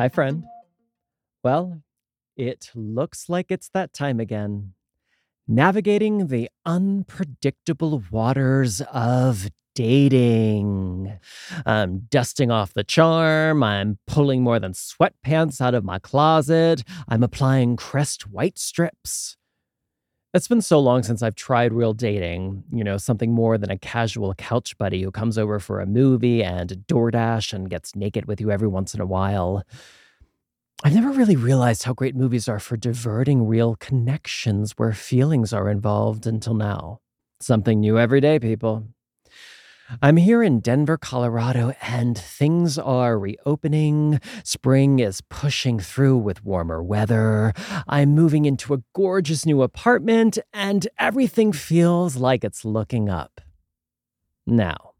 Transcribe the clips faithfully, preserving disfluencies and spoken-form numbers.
Hi, friend. Well, it looks like it's that time again. Navigating the unpredictable waters of dating. I'm dusting off the charm. I'm pulling more than sweatpants out of my closet. I'm applying Crest White Strips. It's been so long since I've tried real dating, you know, something more than a casual couch buddy who comes over for a movie and DoorDash and gets naked with you every once in a while. I've never really realized how great movies are for diverting real connections where feelings are involved until now. Something new every day, people. I'm here in Denver, Colorado, and things are reopening. Spring is pushing through with warmer weather. I'm moving into a gorgeous new apartment, and everything feels like it's looking up. Now,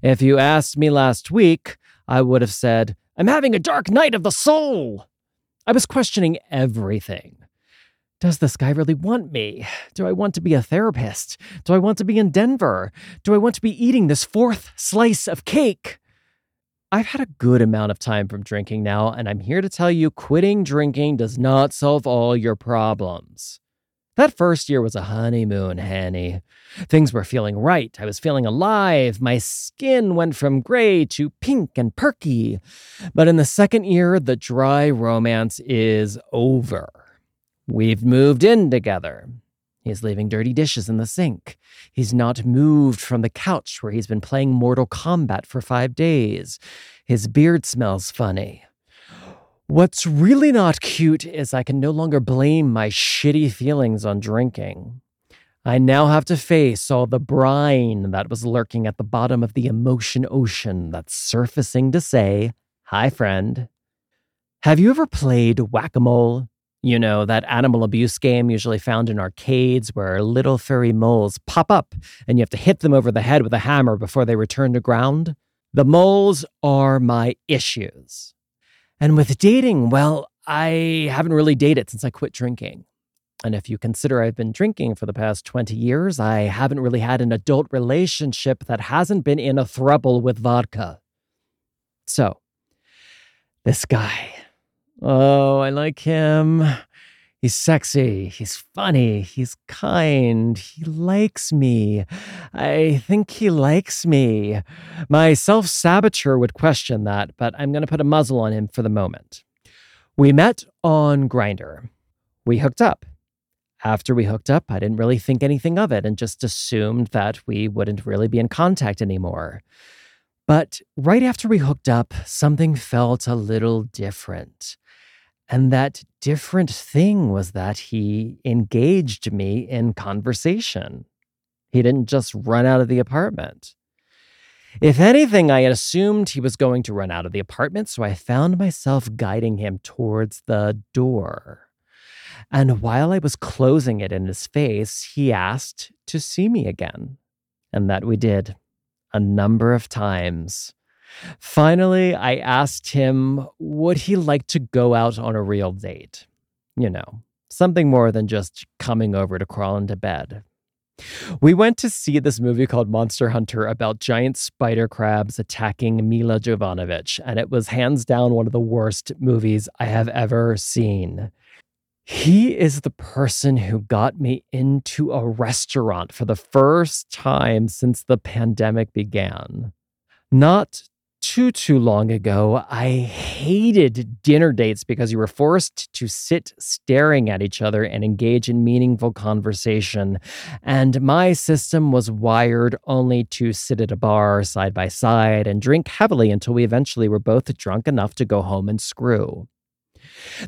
if you asked me last week, I would have said, I'm having a dark night of the soul. I was questioning everything. Does this guy really want me? Do I want to be a therapist? Do I want to be in Denver? Do I want to be eating this fourth slice of cake? I've had a good amount of time from drinking now, and I'm here to tell you quitting drinking does not solve all your problems. That first year was a honeymoon, honey. Things were feeling right. I was feeling alive. My skin went from gray to pink and perky. But in the second year, the dry romance is over. We've moved in together. He's leaving dirty dishes in the sink. He's not moved from the couch where he's been playing Mortal Kombat for five days. His beard smells funny. What's really not cute is I can no longer blame my shitty feelings on drinking. I now have to face all the brine that was lurking at the bottom of the emotion ocean that's surfacing to say, hi, friend. Have you ever played Whack-a-Mole? You know, that animal abuse game usually found in arcades where little furry moles pop up and you have to hit them over the head with a hammer before they return to ground. The moles are my issues. And with dating, well, I haven't really dated since I quit drinking. And if you consider I've been drinking for the past twenty years, I haven't really had an adult relationship that hasn't been in a throuple with vodka. So, this guy... Oh, I like him. He's sexy. He's funny. He's kind. He likes me. I think he likes me. My self-saboteur would question that, but I'm going to put a muzzle on him for the moment. We met on Grindr. We hooked up. After we hooked up, I didn't really think anything of it and just assumed that we wouldn't really be in contact anymore. But right after we hooked up, something felt a little different. And that different thing was that he engaged me in conversation. He didn't just run out of the apartment. If anything, I had assumed he was going to run out of the apartment, so I found myself guiding him towards the door. And while I was closing it in his face, he asked to see me again. And that we did, a number of times. Finally, I asked him, would he like to go out on a real date? You know, something more than just coming over to crawl into bed. We went to see this movie called Monster Hunter about giant spider crabs attacking Milla Jovovich, and it was hands down one of the worst movies I have ever seen. He is the person who got me into a restaurant for the first time since the pandemic began. Not too, too long ago, I hated dinner dates because you were forced to sit staring at each other and engage in meaningful conversation. And my system was wired only to sit at a bar side by side and drink heavily until we eventually were both drunk enough to go home and screw.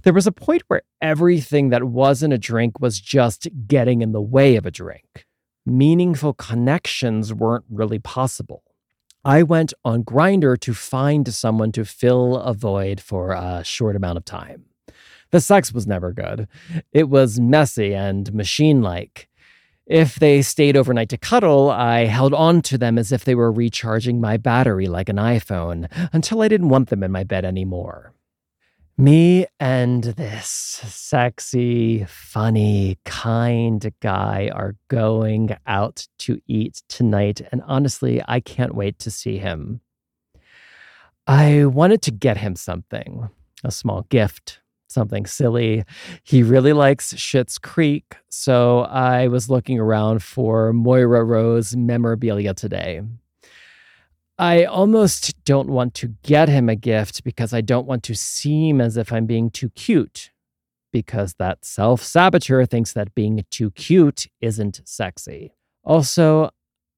There was a point where everything that wasn't a drink was just getting in the way of a drink. Meaningful connections weren't really possible. I went on Grindr to find someone to fill a void for a short amount of time. The sex was never good. It was messy and machine-like. If they stayed overnight to cuddle, I held on to them as if they were recharging my battery like an iPhone, until I didn't want them in my bed anymore. Me and this sexy, funny, kind guy are going out to eat tonight, and honestly, I can't wait to see him. I wanted to get him something. a small gift, something silly. He really likes Schitt's Creek, so I was looking around for Moira Rose memorabilia today. I almost don't want to get him a gift because I don't want to seem as if I'm being too cute, because that self-saboteur thinks that being too cute isn't sexy. Also,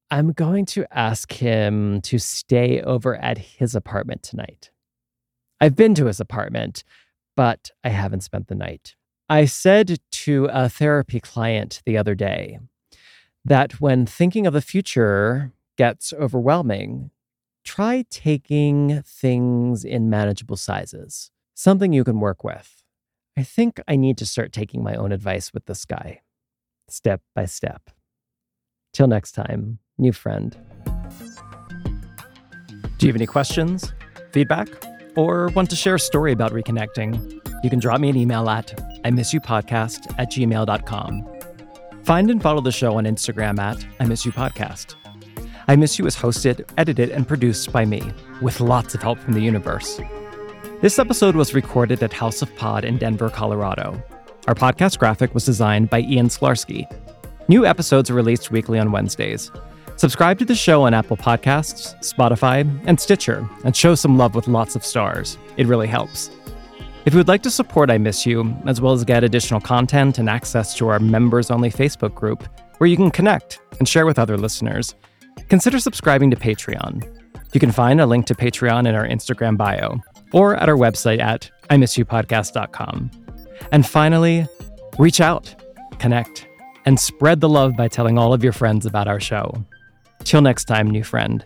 I'm going to ask him to stay over at his apartment tonight. I've been to his apartment, but I haven't spent the night. I said to a therapy client the other day that when thinking of the future gets overwhelming, try taking things in manageable sizes, something you can work with. I think I need to start taking my own advice with this guy, step by step. Till next time, new friend. Do you have any questions, feedback, or want to share a story about reconnecting? You can drop me an email at I miss you podcast at gmail dot com. Find and follow the show on Instagram at I miss you podcast. I Miss You is hosted, edited, and produced by me, with lots of help from the universe. This episode was recorded at House of Pod in Denver, Colorado. Our podcast graphic was designed by Ian Slarski. New episodes are released weekly on Wednesdays. Subscribe to the show on Apple Podcasts, Spotify, and Stitcher, and show some love with lots of stars. It really helps. If you would like to support I Miss You, as well as get additional content and access to our members-only Facebook group, where you can connect and share with other listeners, consider subscribing to Patreon. You can find a link to Patreon in our Instagram bio or at our website at I miss you podcast dot com. And finally, reach out, connect, and spread the love by telling all of your friends about our show. Till next time, new friend.